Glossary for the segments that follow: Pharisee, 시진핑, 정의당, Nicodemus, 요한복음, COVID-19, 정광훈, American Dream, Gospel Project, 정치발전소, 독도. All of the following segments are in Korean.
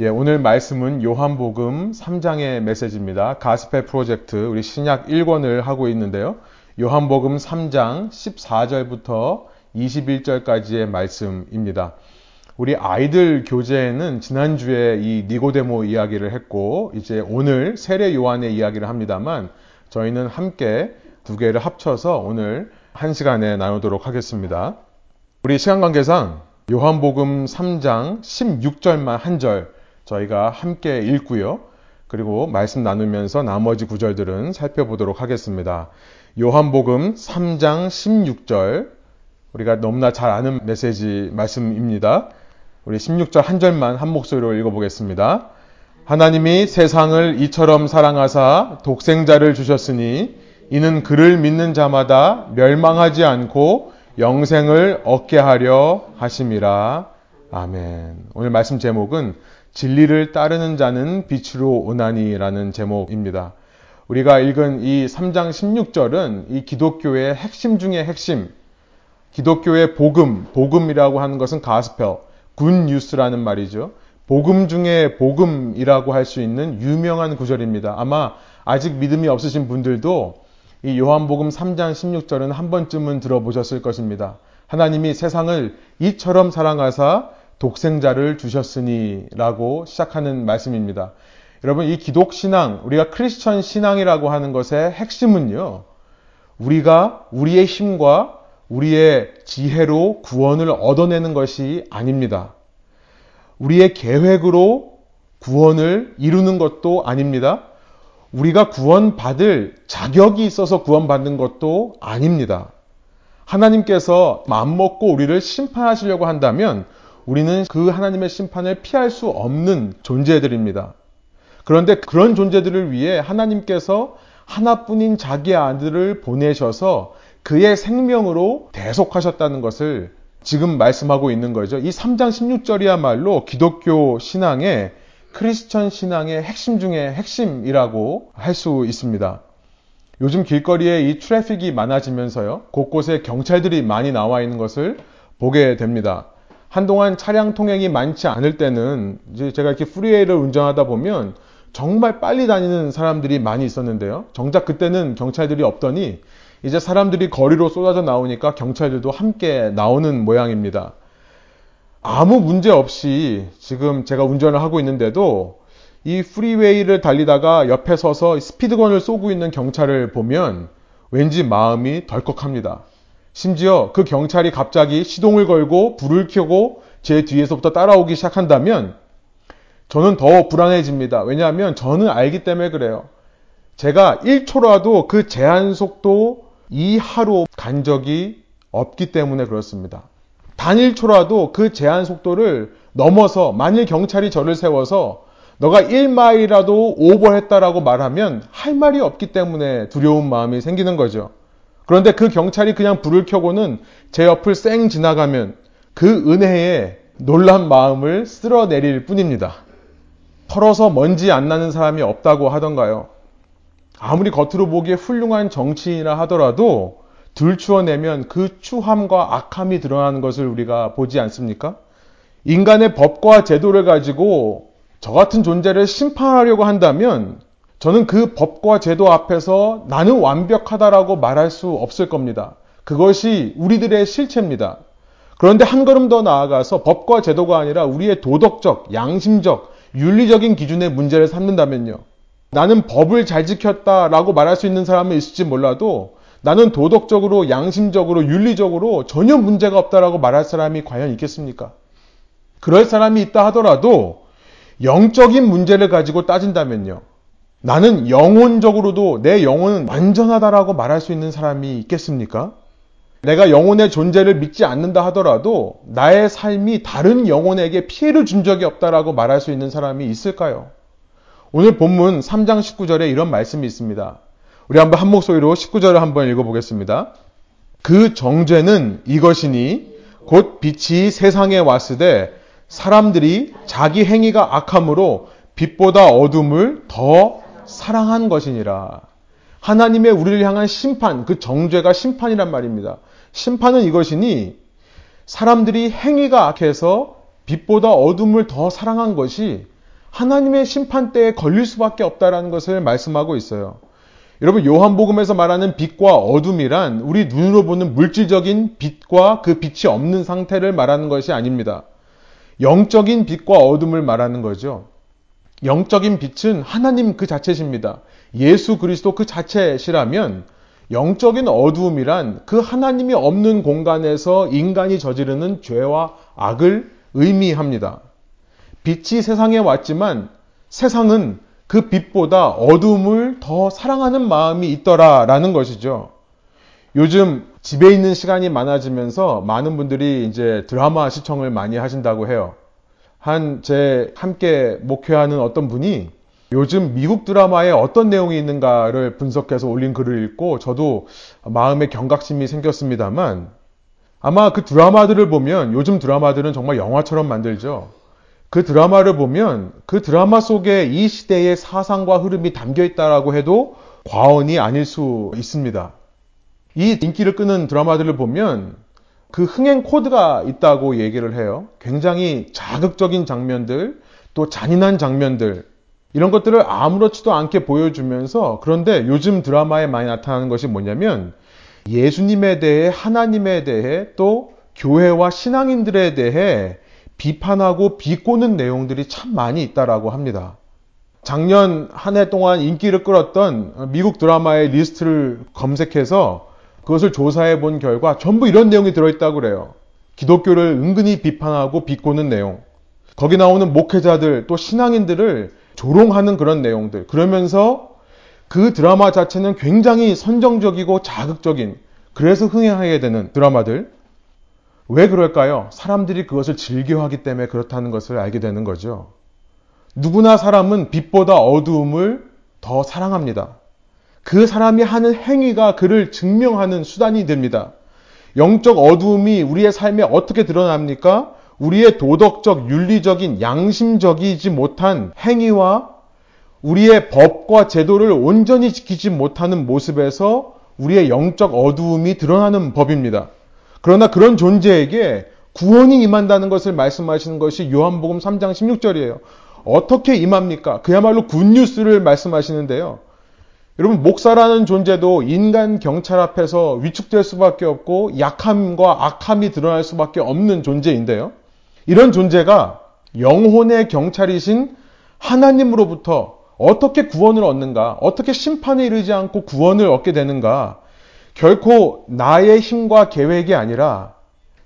예, 오늘 말씀은 요한복음 3장의 메시지입니다. 가스펠 프로젝트, 우리 신약 1권을 하고 있는데요. 요한복음 3장 14절부터 21절까지의 말씀입니다. 우리 아이들 교재에는 지난주에 이 니고데모 이야기를 했고, 이제 오늘 세례 요한의 이야기를 합니다만, 저희는 함께 두 개를 합쳐서 오늘 한 시간에 나누도록 하겠습니다. 우리 시간 관계상 요한복음 3장 16절만 한 절 저희가 함께 읽고요. 그리고 말씀 나누면서 나머지 구절들은 살펴보도록 하겠습니다. 요한복음 3장 16절, 우리가 너무나 잘 아는 메시지 말씀입니다. 우리 16절 한 절만 한 목소리로 읽어보겠습니다. 하나님이 세상을 이처럼 사랑하사 독생자를 주셨으니 이는 그를 믿는 자마다 멸망하지 않고 영생을 얻게 하려 하심이라. 아멘. 오늘 말씀 제목은 진리를 따르는 자는 빛으로 오나니라는 제목입니다. 우리가 읽은 이 3장 16절은 이 기독교의 핵심 중의 핵심, 기독교의 복음이라고 하는 것은 가스펠, 굿뉴스라는 말이죠. 복음 중에 복음이라고 할 수 있는 유명한 구절입니다. 아마 아직 믿음이 없으신 분들도 이 요한복음 3장 16절은 한 번쯤은 들어보셨을 것입니다. 하나님이 세상을 이처럼 사랑하사 독생자를 주셨으니 라고 시작하는 말씀입니다. 여러분, 이 기독신앙, 우리가 크리스천 신앙이라고 하는 것의 핵심은요, 우리가 우리의 힘과 우리의 지혜로 구원을 얻어내는 것이 아닙니다. 우리의 계획으로 구원을 이루는 것도 아닙니다. 우리가 구원받을 자격이 있어서 구원받는 것도 아닙니다. 하나님께서 맘먹고 우리를 심판하시려고 한다면 우리는 그 하나님의 심판을 피할 수 없는 존재들입니다. 그런데 그런 존재들을 위해 하나님께서 하나뿐인 자기 아들을 보내셔서 그의 생명으로 대속하셨다는 것을 지금 말씀하고 있는 거죠. 이 3장 16절이야말로 기독교 신앙의, 크리스천 신앙의 핵심 중에 핵심이라고 할 수 있습니다. 요즘 길거리에 이 트래픽이 많아지면서요, 곳곳에 경찰들이 많이 나와 있는 것을 보게 됩니다. 한동안 차량 통행이 많지 않을 때는 이제 제가 이렇게 프리웨이를 운전하다 보면 정말 빨리 다니는 사람들이 많이 있었는데요. 정작 그때는 경찰들이 없더니 이제 사람들이 거리로 쏟아져 나오니까 경찰들도 함께 나오는 모양입니다. 아무 문제 없이 지금 제가 운전을 하고 있는데도 이 프리웨이를 달리다가 옆에 서서 스피드건을 쏘고 있는 경찰을 보면 왠지 마음이 덜컥합니다. 심지어 그 경찰이 갑자기 시동을 걸고 불을 켜고 제 뒤에서부터 따라오기 시작한다면 저는 더 불안해집니다. 왜냐하면 저는 알기 때문에 그래요. 제가 1초라도 그 제한속도 이하로 간 적이 없기 때문에 그렇습니다. 단 1초라도 그 제한 속도를 넘어서, 만일 경찰이 저를 세워서 너가 1마일이라도 오버했다라고 말하면 할 말이 없기 때문에 두려운 마음이 생기는 거죠. 그런데 그 경찰이 그냥 불을 켜고는 제 옆을 쌩 지나가면 그 은혜에 놀란 마음을 쓸어내릴 뿐입니다. 털어서 먼지 안 나는 사람이 없다고 하던가요. 아무리 겉으로 보기에 훌륭한 정치인이라 하더라도 들추어내면 그 추함과 악함이 드러나는 것을 우리가 보지 않습니까? 인간의 법과 제도를 가지고 저 같은 존재를 심판하려고 한다면 저는 그 법과 제도 앞에서 나는 완벽하다라고 말할 수 없을 겁니다. 그것이 우리들의 실체입니다. 그런데 한 걸음 더 나아가서 법과 제도가 아니라 우리의 도덕적, 양심적, 윤리적인 기준의 문제를 삼는다면요, 나는 법을 잘 지켰다라고 말할 수 있는 사람은 있을지 몰라도 나는 도덕적으로, 양심적으로, 윤리적으로 전혀 문제가 없다라고 말할 사람이 과연 있겠습니까? 그럴 사람이 있다 하더라도 영적인 문제를 가지고 따진다면요, 나는 영혼적으로도 내 영혼은 완전하다라고 말할 수 있는 사람이 있겠습니까? 내가 영혼의 존재를 믿지 않는다 하더라도 나의 삶이 다른 영혼에게 피해를 준 적이 없다라고 말할 수 있는 사람이 있을까요? 오늘 본문 3장 19절에 이런 말씀이 있습니다. 우리 한번 한 목소리로 19절을 한번 읽어보겠습니다. 그 정죄는 이것이니 곧 빛이 세상에 왔으되 사람들이 자기 행위가 악함으로 빛보다 어둠을 더 사랑한 것이니라. 하나님의 우리를 향한 심판, 그 정죄가 심판이란 말입니다. 심판은 이것이니 사람들이 행위가 악해서 빛보다 어둠을 더 사랑한 것이 하나님의 심판대에 걸릴 수밖에 없다라는 것을 말씀하고 있어요. 여러분, 요한복음에서 말하는 빛과 어둠이란 우리 눈으로 보는 물질적인 빛과 그 빛이 없는 상태를 말하는 것이 아닙니다. 영적인 빛과 어둠을 말하는 거죠. 영적인 빛은 하나님 그 자체십니다. 예수 그리스도 그 자체시라면 영적인 어두움이란 그 하나님이 없는 공간에서 인간이 저지르는 죄와 악을 의미합니다. 빛이 세상에 왔지만 세상은 그 빛보다 어두움을 더 사랑하는 마음이 있더라라는 것이죠. 요즘 집에 있는 시간이 많아지면서 많은 분들이 이제 드라마 시청을 많이 하신다고 해요. 제 함께 목회하는 어떤 분이 요즘 미국 드라마에 어떤 내용이 있는가를 분석해서 올린 글을 읽고 저도 마음에 경각심이 생겼습니다만, 아마 그 드라마들을 보면, 요즘 드라마들은 정말 영화처럼 만들죠. 그 드라마를 보면 그 드라마 속에 이 시대의 사상과 흐름이 담겨있다라고 해도 과언이 아닐 수 있습니다. 이 인기를 끄는 드라마들을 보면 그 흥행 코드가 있다고 얘기를 해요. 굉장히 자극적인 장면들, 또 잔인한 장면들, 이런 것들을 아무렇지도 않게 보여주면서, 그런데 요즘 드라마에 많이 나타나는 것이 뭐냐면 예수님에 대해, 하나님에 대해, 또 교회와 신앙인들에 대해 비판하고 비꼬는 내용들이 참 많이 있다라고 합니다. 작년 한 해 동안 인기를 끌었던 미국 드라마의 리스트를 검색해서 그것을 조사해 본 결과 전부 이런 내용이 들어있다고 그래요. 기독교를 은근히 비판하고 비꼬는 내용, 거기 나오는 목회자들 또 신앙인들을 조롱하는 그런 내용들, 그러면서 그 드라마 자체는 굉장히 선정적이고 자극적인, 그래서 흥행하게 되는 드라마들. 왜 그럴까요? 사람들이 그것을 즐겨하기 때문에 그렇다는 것을 알게 되는 거죠. 누구나 사람은 빛보다 어두움을 더 사랑합니다. 그 사람이 하는 행위가 그를 증명하는 수단이 됩니다. 영적 어두움이 우리의 삶에 어떻게 드러납니까? 우리의 도덕적, 윤리적인, 양심적이지 못한 행위와 우리의 법과 제도를 온전히 지키지 못하는 모습에서 우리의 영적 어두움이 드러나는 법입니다. 그러나 그런 존재에게 구원이 임한다는 것을 말씀하시는 것이 요한복음 3장 16절이에요. 어떻게 임합니까? 그야말로 굿뉴스를 말씀하시는데요. 여러분, 목사라는 존재도 인간 경찰 앞에서 위축될 수밖에 없고 약함과 악함이 드러날 수밖에 없는 존재인데요. 이런 존재가 영혼의 경찰이신 하나님으로부터 어떻게 구원을 얻는가, 어떻게 심판에 이르지 않고 구원을 얻게 되는가. 결코 나의 힘과 계획이 아니라,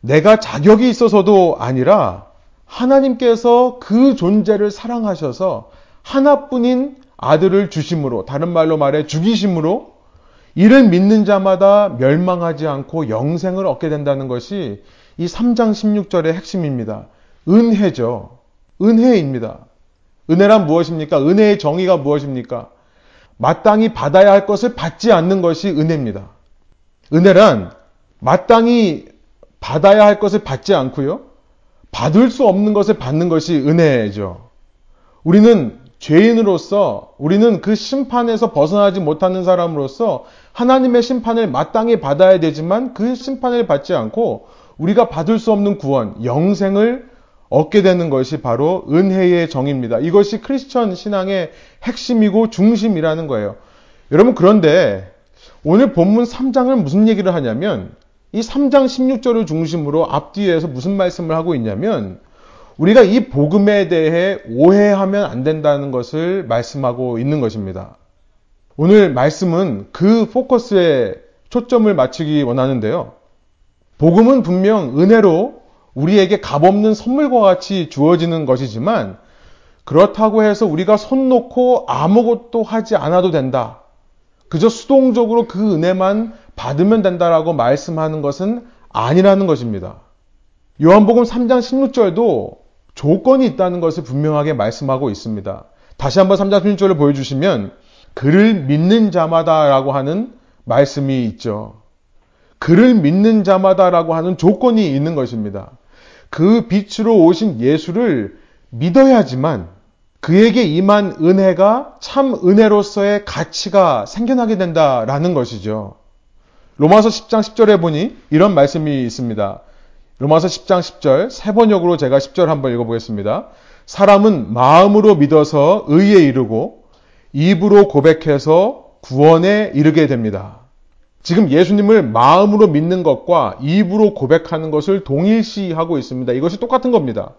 내가 자격이 있어서도 아니라, 하나님께서 그 존재를 사랑하셔서 하나뿐인 아들을 주심으로, 다른 말로 말해 죽이심으로 이를 믿는 자마다 멸망하지 않고 영생을 얻게 된다는 것이 이 3장 16절의 핵심입니다. 은혜죠. 은혜입니다. 은혜란 무엇입니까? 은혜의 정의가 무엇입니까? 마땅히 받아야 할 것을 받지 않는 것이 은혜입니다. 은혜란 마땅히 받아야 할 것을 받지 않고요, 받을 수 없는 것을 받는 것이 은혜죠. 우리는 죄인으로서, 우리는 그 심판에서 벗어나지 못하는 사람으로서 하나님의 심판을 마땅히 받아야 되지만, 그 심판을 받지 않고 우리가 받을 수 없는 구원, 영생을 얻게 되는 것이 바로 은혜의 정의입니다. 이것이 크리스천 신앙의 핵심이고 중심이라는 거예요. 여러분, 그런데 오늘 본문 3장을 무슨 얘기를 하냐면, 이 3장 16절을 중심으로 앞뒤에서 무슨 말씀을 하고 있냐면, 우리가 이 복음에 대해 오해하면 안 된다는 것을 말씀하고 있는 것입니다. 오늘 말씀은 그 포커스에 초점을 맞추기 원하는데요. 복음은 분명 은혜로 우리에게 값없는 선물과 같이 주어지는 것이지만, 그렇다고 해서 우리가 손 놓고 아무것도 하지 않아도 된다, 그저 수동적으로 그 은혜만 받으면 된다라고 말씀하는 것은 아니라는 것입니다. 요한복음 3장 16절도 조건이 있다는 것을 분명하게 말씀하고 있습니다. 다시 한번 3장 16절을 보여주시면, 그를 믿는 자마다라고 하는 말씀이 있죠. 그를 믿는 자마다라고 하는 조건이 있는 것입니다. 그 빛으로 오신 예수를 믿어야지만 그에게 임한 은혜가 참 은혜로서의 가치가 생겨나게 된다라는 것이죠. 로마서 10장 10절에 보니 이런 말씀이 있습니다. 로마서 10장 10절, 세 번역으로 제가 10절 한번 읽어보겠습니다. 사람은 마음으로 믿어서 의에 이르고 입으로 고백해서 구원에 이르게 됩니다. 지금 예수님을 마음으로 믿는 것과 입으로 고백하는 것을 동일시하고 있습니다. 이것이 똑같은 겁니다.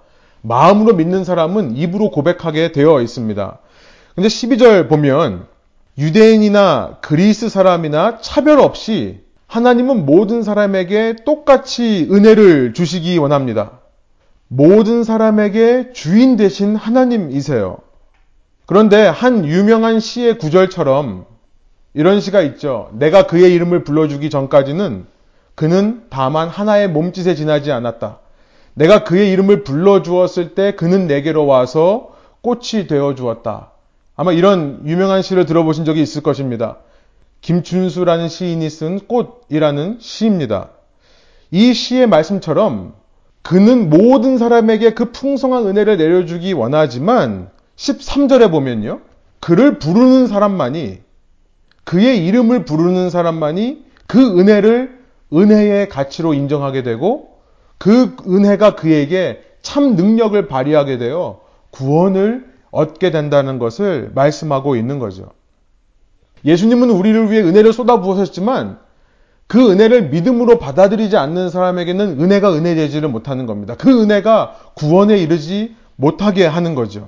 마음으로 믿는 사람은 입으로 고백하게 되어 있습니다. 근데 12절 보면 유대인이나 그리스 사람이나 차별 없이 하나님은 모든 사람에게 똑같이 은혜를 주시기 원합니다. 모든 사람에게 주인 되신 하나님이세요. 그런데 한 유명한 시의 구절처럼 이런 시가 있죠. 내가 그의 이름을 불러주기 전까지는 그는 다만 하나의 몸짓에 지나지 않았다. 내가 그의 이름을 불러주었을 때 그는 내게로 와서 꽃이 되어 주었다. 아마 이런 유명한 시를 들어보신 적이 있을 것입니다. 김춘수라는 시인이 쓴 꽃이라는 시입니다. 이 시의 말씀처럼 그는 모든 사람에게 그 풍성한 은혜를 내려주기 원하지만 13절에 보면요. 그를 부르는 사람만이 그의 이름을 부르는 사람만이 그 은혜를 은혜의 가치로 인정하게 되고 그 은혜가 그에게 참 능력을 발휘하게 되어 구원을 얻게 된다는 것을 말씀하고 있는 거죠. 예수님은 우리를 위해 은혜를 쏟아부으셨지만 그 은혜를 믿음으로 받아들이지 않는 사람에게는 은혜가 은혜되지를 못하는 겁니다. 그 은혜가 구원에 이르지 못하게 하는 거죠.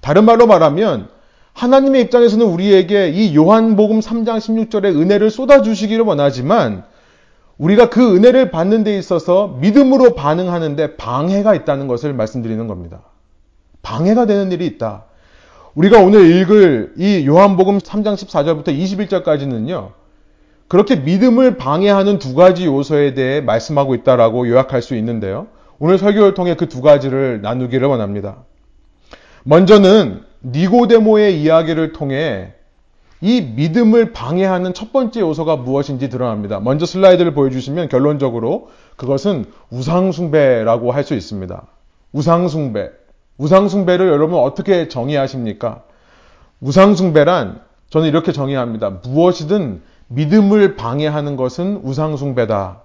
다른 말로 말하면 하나님의 입장에서는 우리에게 이 요한복음 3장 16절의 은혜를 쏟아주시기를 원하지만 우리가 그 은혜를 받는 데 있어서 믿음으로 반응하는 데 방해가 있다는 것을 말씀드리는 겁니다. 방해가 되는 일이 있다. 우리가 오늘 읽을 이 요한복음 3장 14절부터 21절까지는요. 그렇게 믿음을 방해하는 두 가지 요소에 대해 말씀하고 있다라고 요약할 수 있는데요. 오늘 설교를 통해 그 두 가지를 나누기를 원합니다. 먼저는 니고데모의 이야기를 통해 이 믿음을 방해하는 첫 번째 요소가 무엇인지 드러납니다. 먼저 슬라이드를 보여주시면 결론적으로 그것은 우상숭배라고 할 수 있습니다. 우상숭배. 우상숭배를 여러분 어떻게 정의하십니까? 우상숭배란 저는 이렇게 정의합니다. 무엇이든 믿음을 방해하는 것은 우상숭배다.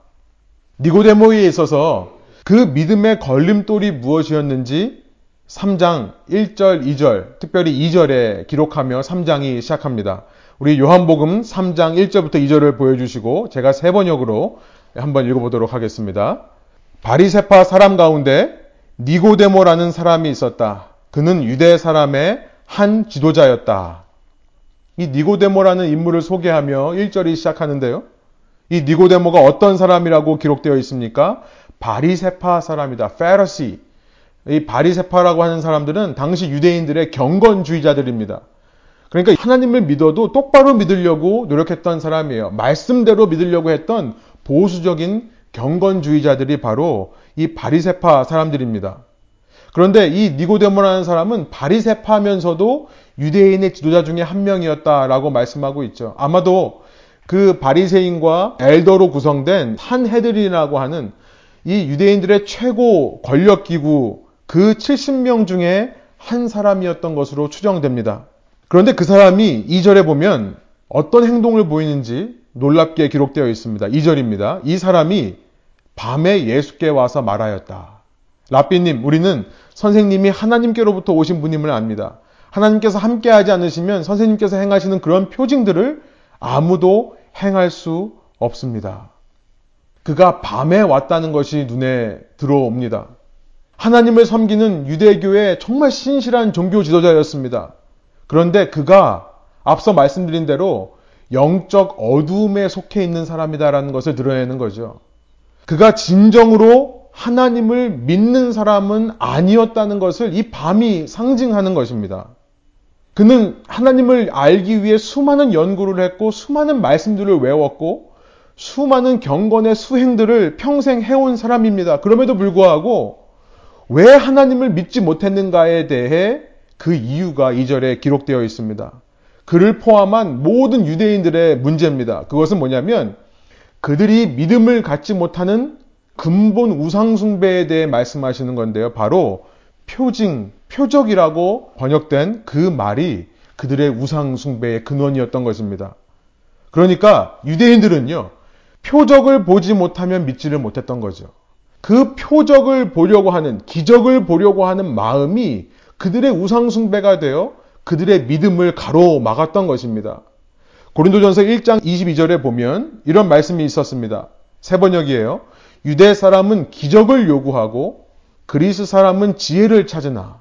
니고데모에 있어서 그 믿음의 걸림돌이 무엇이었는지 3장 1절, 2절, 특별히 2절에 기록하며 3장이 시작합니다. 우리 요한복음 3장 1절부터 2절을 보여주시고 제가 세 번역으로 한번 읽어보도록 하겠습니다. 바리새파 사람 가운데 니고데모라는 사람이 있었다. 그는 유대 사람의 한 지도자였다. 이 니고데모라는 인물을 소개하며 1절이 시작하는데요. 이 니고데모가 어떤 사람이라고 기록되어 있습니까? 바리새파 사람이다. Pharisee. 이 바리새파라고 하는 사람들은 당시 유대인들의 경건주의자들입니다. 그러니까 하나님을 믿어도 똑바로 믿으려고 노력했던 사람이에요. 말씀대로 믿으려고 했던 보수적인 경건주의자들이 바로 이 바리새파 사람들입니다. 그런데 이 니고데모라는 사람은 바리새파면서도 유대인의 지도자 중에 한 명이었다라고 말씀하고 있죠. 아마도 그 바리새인과 엘더로 구성된 산헤드린이라고 하는 이 유대인들의 최고 권력기구 그 70명 중에 한 사람이었던 것으로 추정됩니다. 그런데 그 사람이 2절에 보면 어떤 행동을 보이는지 놀랍게 기록되어 있습니다. 2절입니다. 이 사람이 밤에 예수께 와서 말하였다. 라삐님, 우리는 선생님이 하나님께로부터 오신 분임을 압니다. 하나님께서 함께하지 않으시면 선생님께서 행하시는 그런 표징들을 아무도 행할 수 없습니다. 그가 밤에 왔다는 것이 눈에 들어옵니다. 하나님을 섬기는 유대교의 정말 신실한 종교 지도자였습니다. 그런데 그가 앞서 말씀드린 대로 영적 어두움에 속해 있는 사람이다라는 것을 드러내는 거죠. 그가 진정으로 하나님을 믿는 사람은 아니었다는 것을 이 밤이 상징하는 것입니다. 그는 하나님을 알기 위해 수많은 연구를 했고 수많은 말씀들을 외웠고 수많은 경건의 수행들을 평생 해온 사람입니다. 그럼에도 불구하고 왜 하나님을 믿지 못했는가에 대해 그 이유가 2절에 기록되어 있습니다. 그를 포함한 모든 유대인들의 문제입니다. 그것은 뭐냐면 그들이 믿음을 갖지 못하는 근본 우상숭배에 대해 말씀하시는 건데요. 바로 표징, 표적이라고 번역된 그 말이 그들의 우상숭배의 근원이었던 것입니다. 그러니까 유대인들은요. 표적을 보지 못하면 믿지를 못했던 거죠. 그 표적을 보려고 하는, 기적을 보려고 하는 마음이 그들의 우상숭배가 되어 그들의 믿음을 가로막았던 것입니다. 고린도전서 1장 22절에 보면 이런 말씀이 있었습니다. 세번역이에요. 유대 사람은 기적을 요구하고 그리스 사람은 지혜를 찾으나.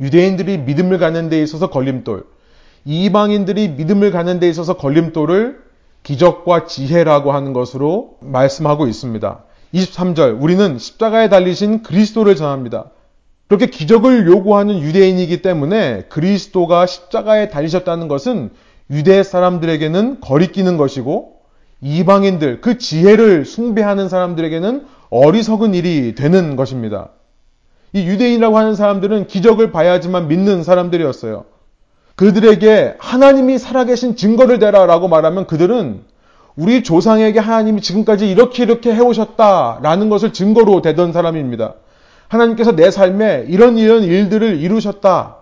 유대인들이 믿음을 갖는 데 있어서 걸림돌, 이방인들이 믿음을 갖는 데 있어서 걸림돌을 기적과 지혜라고 하는 것으로 말씀하고 있습니다. 23절, 우리는 십자가에 달리신 그리스도를 전합니다. 그렇게 기적을 요구하는 유대인이기 때문에 그리스도가 십자가에 달리셨다는 것은 유대 사람들에게는 거리끼는 것이고, 이방인들, 그 지혜를 숭배하는 사람들에게는 어리석은 일이 되는 것입니다. 이 유대인이라고 하는 사람들은 기적을 봐야지만 믿는 사람들이었어요. 그들에게 하나님이 살아계신 증거를 대라라고 말하면 그들은 우리 조상에게 하나님이 지금까지 이렇게 해오셨다라는 것을 증거로 대던 사람입니다. 하나님께서 내 삶에 이런 일들을 이루셨다.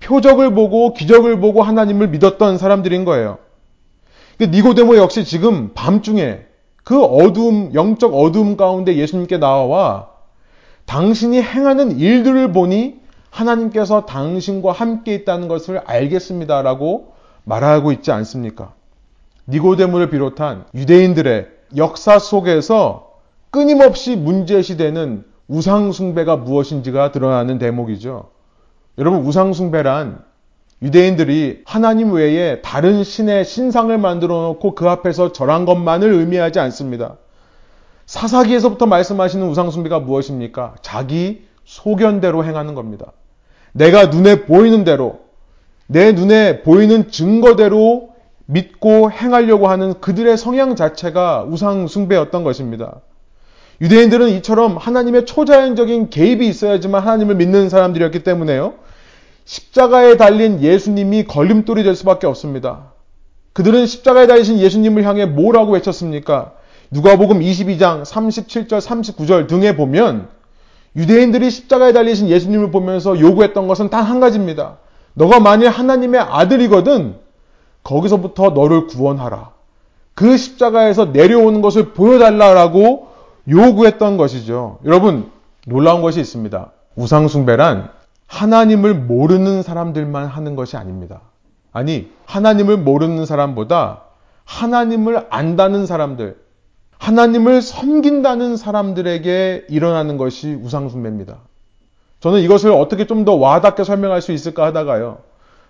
표적을 보고 기적을 보고 하나님을 믿었던 사람들인 거예요. 니고데모 역시 지금 밤중에 그 어두움, 영적 어두움 가운데 예수님께 나와 당신이 행하는 일들을 보니 하나님께서 당신과 함께 있다는 것을 알겠습니다라고 말하고 있지 않습니까? 니고데모를 비롯한 유대인들의 역사 속에서 끊임없이 문제시되는 우상숭배가 무엇인지가 드러나는 대목이죠. 여러분, 우상숭배란 유대인들이 하나님 외에 다른 신의 신상을 만들어 놓고 그 앞에서 절한 것만을 의미하지 않습니다. 사사기에서부터 말씀하시는 우상숭배가 무엇입니까? 자기 소견대로 행하는 겁니다. 내가 눈에 보이는 대로, 내 눈에 보이는 증거대로 믿고 행하려고 하는 그들의 성향 자체가 우상숭배였던 것입니다. 유대인들은 이처럼 하나님의 초자연적인 개입이 있어야지만 하나님을 믿는 사람들이었기 때문에요, 십자가에 달린 예수님이 걸림돌이 될 수밖에 없습니다. 그들은 십자가에 달리신 예수님을 향해 뭐라고 외쳤습니까? 누가복음 22장 37절, 39절 등에 보면 유대인들이 십자가에 달리신 예수님을 보면서 요구했던 것은 단 한 가지입니다. 너가 만일 하나님의 아들이거든 거기서부터 너를 구원하라. 그 십자가에서 내려오는 것을 보여달라라고 요구했던 것이죠. 여러분, 놀라운 것이 있습니다. 우상숭배란 하나님을 모르는 사람들만 하는 것이 아닙니다. 아니, 하나님을 모르는 사람보다 하나님을 안다는 사람들, 하나님을 섬긴다는 사람들에게 일어나는 것이 우상숭배입니다. 저는 이것을 어떻게 좀 더 와닿게 설명할 수 있을까 하다가요,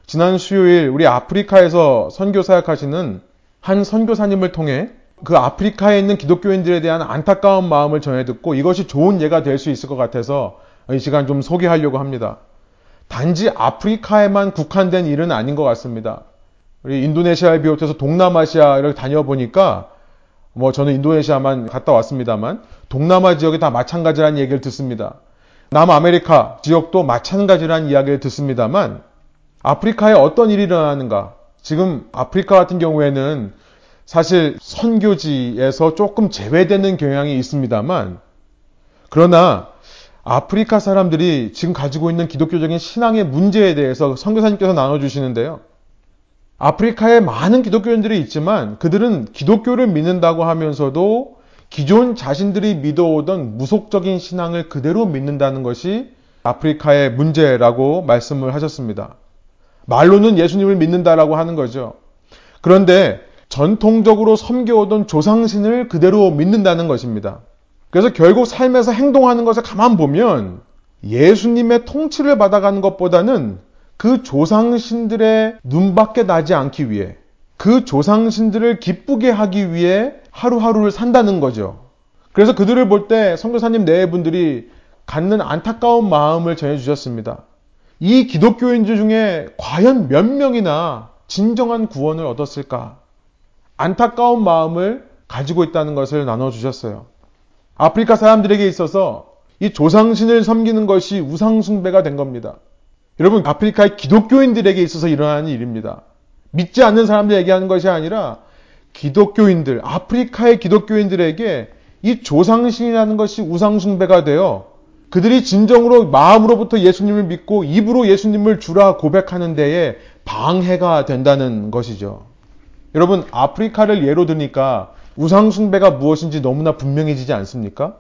지난 수요일 우리 아프리카에서 선교 사역하시는 한 선교사님을 통해 그 아프리카에 있는 기독교인들에 대한 안타까운 마음을 전해 듣고 이것이 좋은 예가 될 수 있을 것 같아서 이 시간 좀 소개하려고 합니다. 단지 아프리카에만 국한된 일은 아닌 것 같습니다. 우리 인도네시아에 비롯해서 동남아시아를 다녀보니까, 저는 인도네시아만 갔다 왔습니다만 동남아 지역이 다 마찬가지라는 얘기를 듣습니다. 남아메리카 지역도 마찬가지라는 이야기를 듣습니다만 아프리카에 어떤 일이 일어나는가? 지금 아프리카 같은 경우에는 사실 선교지에서 조금 제외되는 경향이 있습니다만, 그러나 아프리카 사람들이 지금 가지고 있는 기독교적인 신앙의 문제에 대해서 선교사님께서 나눠주시는데요, 아프리카에 많은 기독교인들이 있지만 그들은 기독교를 믿는다고 하면서도 기존 자신들이 믿어오던 무속적인 신앙을 그대로 믿는다는 것이 아프리카의 문제라고 말씀을 하셨습니다. 말로는 예수님을 믿는다라고 하는 거죠. 그런데 전통적으로 섬겨오던 조상신을 그대로 믿는다는 것입니다. 그래서 결국 삶에서 행동하는 것을 가만 보면 예수님의 통치를 받아가는 것보다는 그 조상신들의 눈밖에 나지 않기 위해, 그 조상신들을 기쁘게 하기 위해 하루하루를 산다는 거죠. 그래서 그들을 볼 때 선교사님 네 분들이 갖는 안타까운 마음을 전해주셨습니다. 이 기독교인들 중에 과연 몇 명이나 진정한 구원을 얻었을까? 안타까운 마음을 가지고 있다는 것을 나눠주셨어요. 아프리카 사람들에게 있어서 이 조상신을 섬기는 것이 우상숭배가 된 겁니다. 여러분, 아프리카의 기독교인들에게 있어서 일어나는 일입니다. 믿지 않는 사람들 얘기하는 것이 아니라 기독교인들, 아프리카의 기독교인들에게 이 조상신이라는 것이 우상숭배가 되어 그들이 진정으로 마음으로부터 예수님을 믿고 입으로 예수님을 주라 고백하는 데에 방해가 된다는 것이죠. 여러분, 아프리카를 예로 드니까 우상숭배가 무엇인지 너무나 분명해지지 않습니까?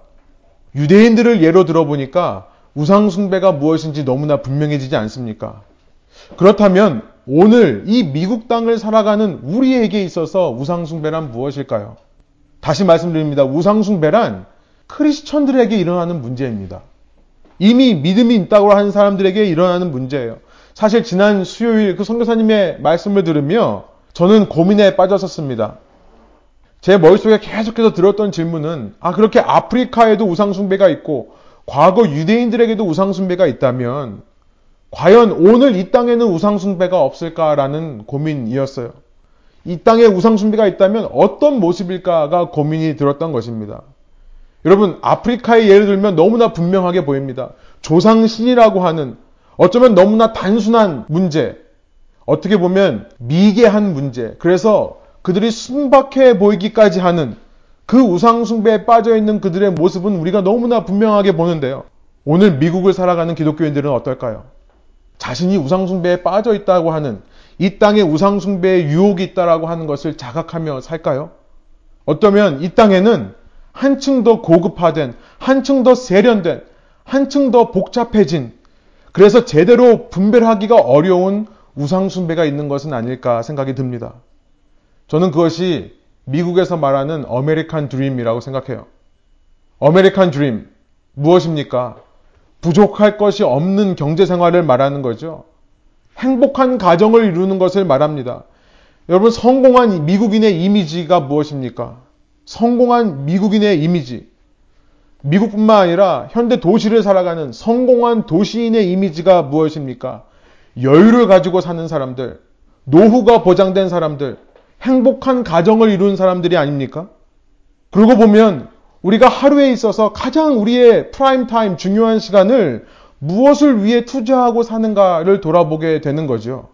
유대인들을 예로 들어보니까 우상숭배가 무엇인지 너무나 분명해지지 않습니까? 그렇다면 오늘 이 미국 땅을 살아가는 우리에게 있어서 우상숭배란 무엇일까요? 다시 말씀드립니다. 우상숭배란 크리스천들에게 일어나는 문제입니다. 이미 믿음이 있다고 하는 사람들에게 일어나는 문제예요. 사실 지난 수요일 그 선교사님의 말씀을 들으며 저는 고민에 빠졌었습니다. 제 머릿속에 계속해서 들었던 질문은 그렇게 아프리카에도 우상숭배가 있고 과거 유대인들에게도 우상숭배가 있다면 과연 오늘 이 땅에는 우상숭배가 없을까라는 고민이었어요. 이 땅에 우상숭배가 있다면 어떤 모습일까가 고민이 들었던 것입니다. 여러분, 아프리카의 예를 들면 너무나 분명하게 보입니다. 조상신이라고 하는 어쩌면 너무나 단순한 문제, 어떻게 보면 미개한 문제, 그래서 그들이 순박해 보이기까지 하는 그 우상숭배에 빠져있는 그들의 모습은 우리가 너무나 분명하게 보는데요. 오늘 미국을 살아가는 기독교인들은 어떨까요? 자신이 우상숭배에 빠져있다고 하는, 이 땅에 우상숭배의 유혹이 있다고 하는 것을 자각하며 살까요? 어쩌면 이 땅에는 한층 더 고급화된, 한층 더 세련된, 한층 더 복잡해진, 그래서 제대로 분별하기가 어려운 우상숭배가 있는 것은 아닐까 생각이 듭니다. 저는 그것이 미국에서 말하는 American Dream이라고 생각해요. American Dream, 무엇입니까? 부족할 것이 없는 경제생활을 말하는 거죠. 행복한 가정을 이루는 것을 말합니다. 여러분, 성공한 미국인의 이미지가 무엇입니까? 성공한 미국인의 이미지. 미국뿐만 아니라 현대 도시를 살아가는 성공한 도시인의 이미지가 무엇입니까? 여유를 가지고 사는 사람들, 노후가 보장된 사람들, 행복한 가정을 이룬 사람들이 아닙니까? 그러고 보면 우리가 하루에 있어서 가장 우리의 프라임타임, 중요한 시간을 무엇을 위해 투자하고 사는가를 돌아보게 되는 거죠.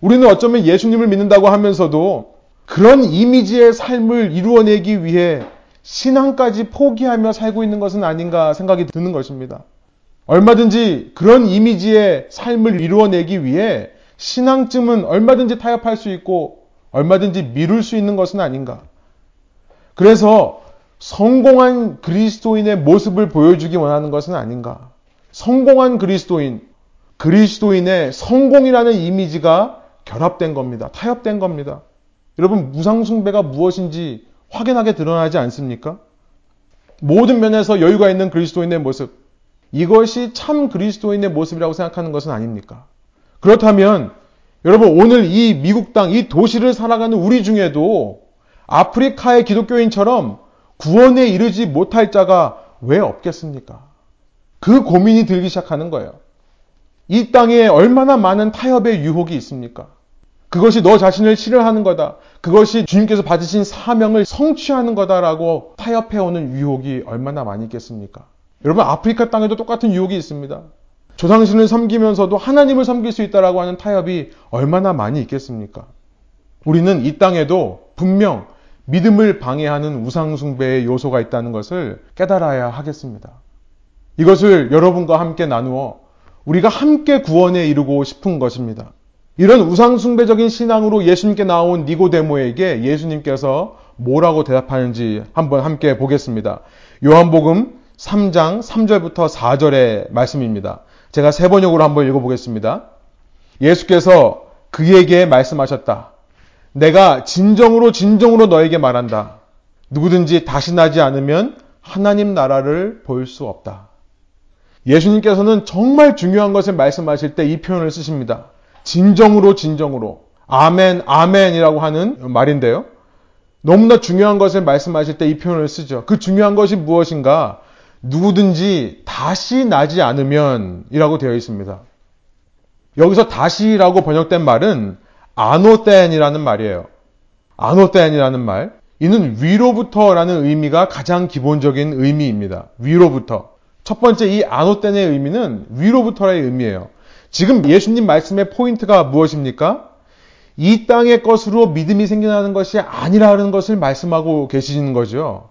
우리는 어쩌면 예수님을 믿는다고 하면서도 그런 이미지의 삶을 이루어내기 위해 신앙까지 포기하며 살고 있는 것은 아닌가 생각이 드는 것입니다. 얼마든지 그런 이미지의 삶을 이루어내기 위해 신앙쯤은 얼마든지 타협할 수 있고 얼마든지 미룰 수 있는 것은 아닌가. 그래서 성공한 그리스도인의 모습을 보여주기 원하는 것은 아닌가. 성공한 그리스도인, 그리스도인의 성공이라는 이미지가 결합된 겁니다. 타협된 겁니다. 여러분, 우상숭배가 무엇인지 확연하게 드러나지 않습니까? 모든 면에서 여유가 있는 그리스도인의 모습, 이것이 참 그리스도인의 모습이라고 생각하는 것은 아닙니까? 그렇다면 여러분, 오늘 이 미국 땅, 이 도시를 살아가는 우리 중에도 아프리카의 기독교인처럼 구원에 이르지 못할 자가 왜 없겠습니까? 그 고민이 들기 시작하는 거예요. 이 땅에 얼마나 많은 타협의 유혹이 있습니까? 그것이 너 자신을 실현하는 거다, 그것이 주님께서 받으신 사명을 성취하는 거다라고 타협해오는 유혹이 얼마나 많이 있겠습니까? 여러분, 아프리카 땅에도 똑같은 유혹이 있습니다. 조상신을 섬기면서도 하나님을 섬길 수 있다고 하는 타협이 얼마나 많이 있겠습니까? 우리는 이 땅에도 분명 믿음을 방해하는 우상숭배의 요소가 있다는 것을 깨달아야 하겠습니다. 이것을 여러분과 함께 나누어 우리가 함께 구원에 이르고 싶은 것입니다. 이런 우상숭배적인 신앙으로 예수님께 나온 니고데모에게 예수님께서 뭐라고 대답하는지 한번 함께 보겠습니다. 요한복음 3장 3절부터 4절의 말씀입니다. 제가 세 번역으로 한번 읽어보겠습니다. 예수께서 그에게 말씀하셨다. 내가 진정으로 진정으로 너에게 말한다. 누구든지 다신하지 않으면 하나님 나라를 볼 수 없다. 예수님께서는 정말 중요한 것을 말씀하실 때 이 표현을 쓰십니다. 진정으로 진정으로, 아멘 아멘이라고 하는 말인데요. 너무나 중요한 것을 말씀하실 때 이 표현을 쓰죠. 그 중요한 것이 무엇인가? 누구든지 다시 나지 않으면 이라고 되어 있습니다. 여기서 다시라고 번역된 말은 아노텐이라는 말이에요. 아노텐이라는 말, 이는 위로부터라는 의미가 가장 기본적인 의미입니다. 위로부터. 첫 번째, 이 아노텐의 의미는 위로부터의 의미예요. 지금 예수님 말씀의 포인트가 무엇입니까? 이 땅의 것으로 믿음이 생겨나는 것이 아니라는 것을 말씀하고 계시는 거죠.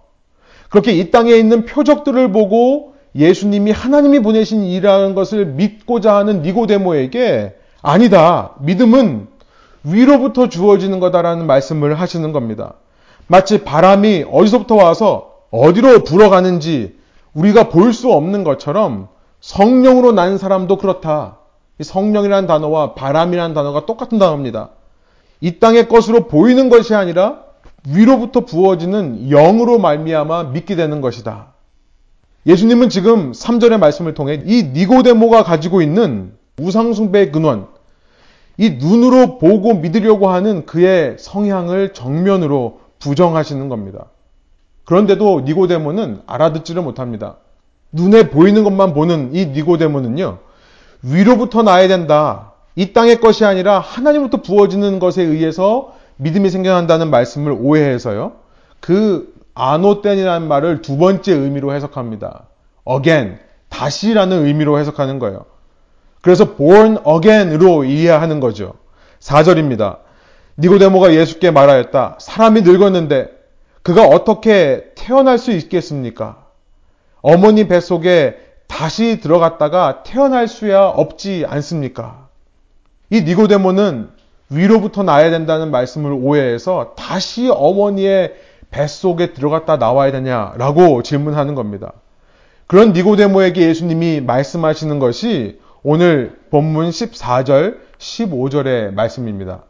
그렇게 이 땅에 있는 표적들을 보고 예수님이 하나님이 보내신 이라는 것을 믿고자 하는 니고데모에게 아니다, 믿음은 위로부터 주어지는 거다라는 말씀을 하시는 겁니다. 마치 바람이 어디서부터 와서 어디로 불어가는지 우리가 볼 수 없는 것처럼 성령으로 난 사람도 그렇다. 성령이라는 단어와 바람이라는 단어가 똑같은 단어입니다. 이 땅의 것으로 보이는 것이 아니라 위로부터 부어지는 영으로 말미암아 믿게 되는 것이다. 예수님은 지금 3절의 말씀을 통해 이 니고데모가 가지고 있는 우상숭배의 근원, 이 눈으로 보고 믿으려고 하는 그의 성향을 정면으로 부정하시는 겁니다. 그런데도 니고데모는 알아듣지를 못합니다. 눈에 보이는 것만 보는 이 니고데모는요, 위로부터 나야 된다. 이 땅의 것이 아니라 하나님부터 부어지는 것에 의해서 믿음이 생겨난다는 말씀을 오해해서요, 그 아노덴이라는 말을 두 번째 의미로 해석합니다. Again, 다시라는 의미로 해석하는 거예요. 그래서 born again으로 이해하는 거죠. 4절입니다. 니고데모가 예수께 말하였다. 사람이 늙었는데 그가 어떻게 태어날 수 있겠습니까? 어머니 뱃속에 다시 들어갔다가 태어날 수야 없지 않습니까? 이 니고데모는 위로부터 나야 된다는 말씀을 오해해서 다시 어머니의 뱃속에 들어갔다 나와야 되냐라고 질문하는 겁니다. 그런 니고데모에게 예수님이 말씀하시는 것이 오늘 본문 14절, 15절의 말씀입니다.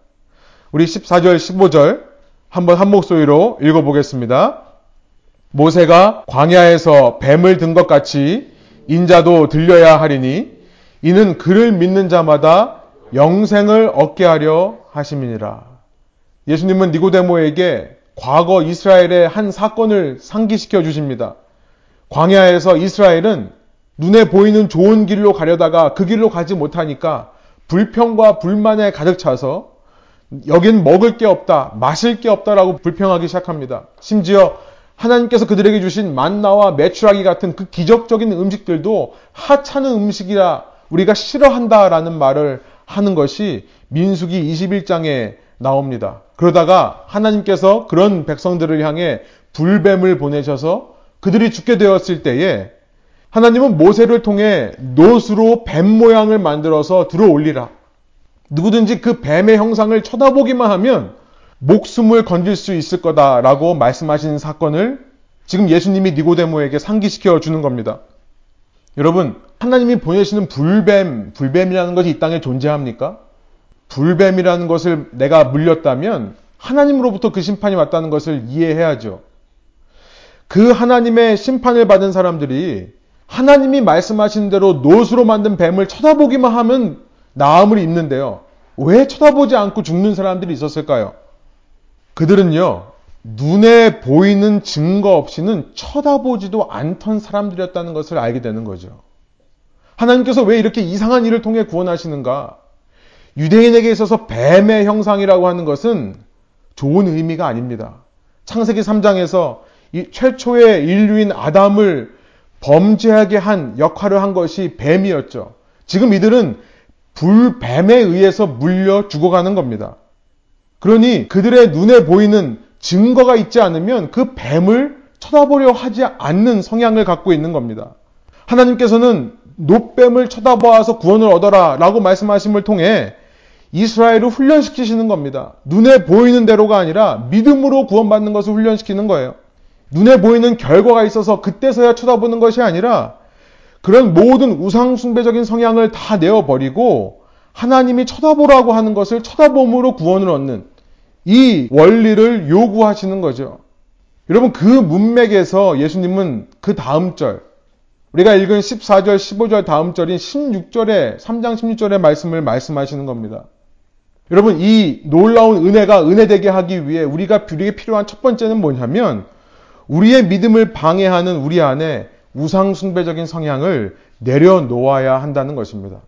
우리 14절, 15절 한번 한 목소리로 읽어보겠습니다. 모세가 광야에서 뱀을 든 것 같이 인자도 들려야 하리니 이는 그를 믿는 자마다 영생을 얻게 하려 하심이니라. 예수님은 니고데모에게 과거 이스라엘의 한 사건을 상기시켜 주십니다. 광야에서 이스라엘은 눈에 보이는 좋은 길로 가려다가 그 길로 가지 못하니까 불평과 불만에 가득 차서 여긴 먹을 게 없다, 마실 게 없다라고 불평하기 시작합니다. 심지어 하나님께서 그들에게 주신 만나와 메추라기 같은 그 기적적인 음식들도 하찮은 음식이라 우리가 싫어한다라는 말을 하는 것이 민수기 21장에 나옵니다. 그러다가 하나님께서 그런 백성들을 향해 불뱀을 보내셔서 그들이 죽게 되었을 때에 하나님은 모세를 통해 놋으로 뱀 모양을 만들어서 들어올리라. 누구든지 그 뱀의 형상을 쳐다보기만 하면 목숨을 건질 수 있을 거다라고 말씀하시는 사건을 지금 예수님이 니고데모에게 상기시켜 주는 겁니다. 여러분, 하나님이 보내시는 불뱀이라는 것이 이 땅에 존재합니까? 불뱀이라는 것을 내가 물렸다면 하나님으로부터 그 심판이 왔다는 것을 이해해야죠. 그 하나님의 심판을 받은 사람들이 하나님이 말씀하신 대로 놋으로 만든 뱀을 쳐다보기만 하면 나음을 입는데요, 왜 쳐다보지 않고 죽는 사람들이 있었을까요? 그들은요, 눈에 보이는 증거 없이는 쳐다보지도 않던 사람들이었다는 것을 알게 되는 거죠. 하나님께서 왜 이렇게 이상한 일을 통해 구원하시는가? 유대인에게 있어서 뱀의 형상이라고 하는 것은 좋은 의미가 아닙니다. 창세기 3장에서 이 최초의 인류인 아담을 범죄하게 한 역할을 한 것이 뱀이었죠. 지금 이들은 불뱀에 의해서 물려 죽어가는 겁니다. 그러니 그들의 눈에 보이는 증거가 있지 않으면 그 뱀을 쳐다보려 하지 않는 성향을 갖고 있는 겁니다. 하나님께서는 놋뱀을 쳐다보아서 구원을 얻어라 라고 말씀하심을 통해 이스라엘을 훈련시키시는 겁니다. 눈에 보이는 대로가 아니라 믿음으로 구원받는 것을 훈련시키는 거예요. 눈에 보이는 결과가 있어서 그때서야 쳐다보는 것이 아니라 그런 모든 우상숭배적인 성향을 다 내어버리고 하나님이 쳐다보라고 하는 것을 쳐다봄으로 구원을 얻는 이 원리를 요구하시는 거죠. 여러분, 그 문맥에서 예수님은 그 다음 절, 우리가 읽은 14절, 15절 다음 절인 16절에 3장 16절의 말씀을 말씀하시는 겁니다. 여러분, 이 놀라운 은혜가 은혜되게 하기 위해 우리가 규례에 필요한 첫 번째는 뭐냐면 우리의 믿음을 방해하는 우리 안에 우상숭배적인 성향을 내려놓아야 한다는 것입니다.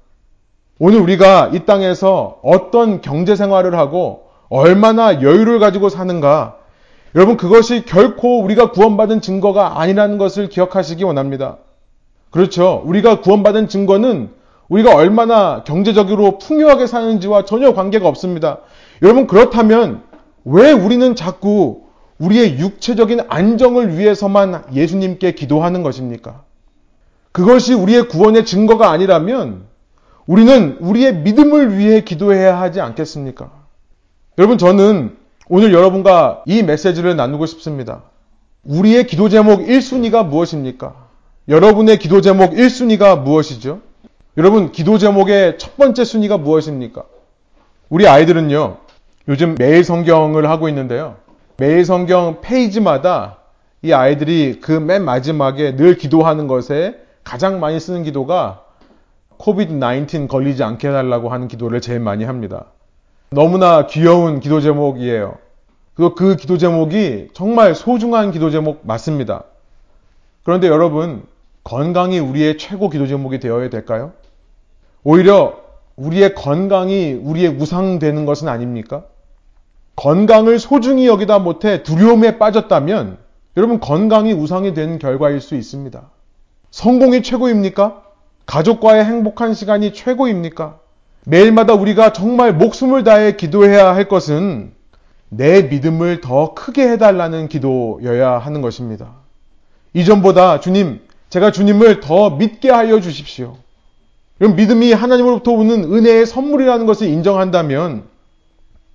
오늘 우리가 이 땅에서 어떤 경제생활을 하고 얼마나 여유를 가지고 사는가, 여러분, 그것이 결코 우리가 구원받은 증거가 아니라는 것을 기억하시기 원합니다. 그렇죠. 우리가 구원받은 증거는 우리가 얼마나 경제적으로 풍요하게 사는지와 전혀 관계가 없습니다. 여러분, 그렇다면 왜 우리는 자꾸 우리의 육체적인 안정을 위해서만 예수님께 기도하는 것입니까? 그것이 우리의 구원의 증거가 아니라면 우리는 우리의 믿음을 위해 기도해야 하지 않겠습니까? 여러분, 저는 오늘 여러분과 이 메시지를 나누고 싶습니다. 우리의 기도 제목 1순위가 무엇입니까? 여러분의 기도 제목 1순위가 무엇이죠? 여러분 기도 제목의 첫 번째 순위가 무엇입니까? 우리 아이들은요, 요즘 매일 성경을 하고 있는데요. 매일 성경 페이지마다 이 아이들이 그 맨 마지막에 늘 기도하는 것에 가장 많이 쓰는 기도가 COVID-19 걸리지 않게 해달라고 하는 기도를 제일 많이 합니다. 너무나 귀여운 기도 제목이에요. 그리고 그 기도 제목이 정말 소중한 기도 제목 맞습니다. 그런데 여러분, 건강이 우리의 최고 기도 제목이 되어야 될까요? 오히려 우리의 건강이 우리의 우상되는 것은 아닙니까? 건강을 소중히 여기다 못해 두려움에 빠졌다면 여러분 건강이 우상이 된 결과일 수 있습니다. 성공이 최고입니까? 가족과의 행복한 시간이 최고입니까? 매일마다 우리가 정말 목숨을 다해 기도해야 할 것은 내 믿음을 더 크게 해달라는 기도여야 하는 것입니다. 이전보다 주님, 제가 주님을 더 믿게 하여 주십시오. 이런 믿음이 하나님으로부터 오는 은혜의 선물이라는 것을 인정한다면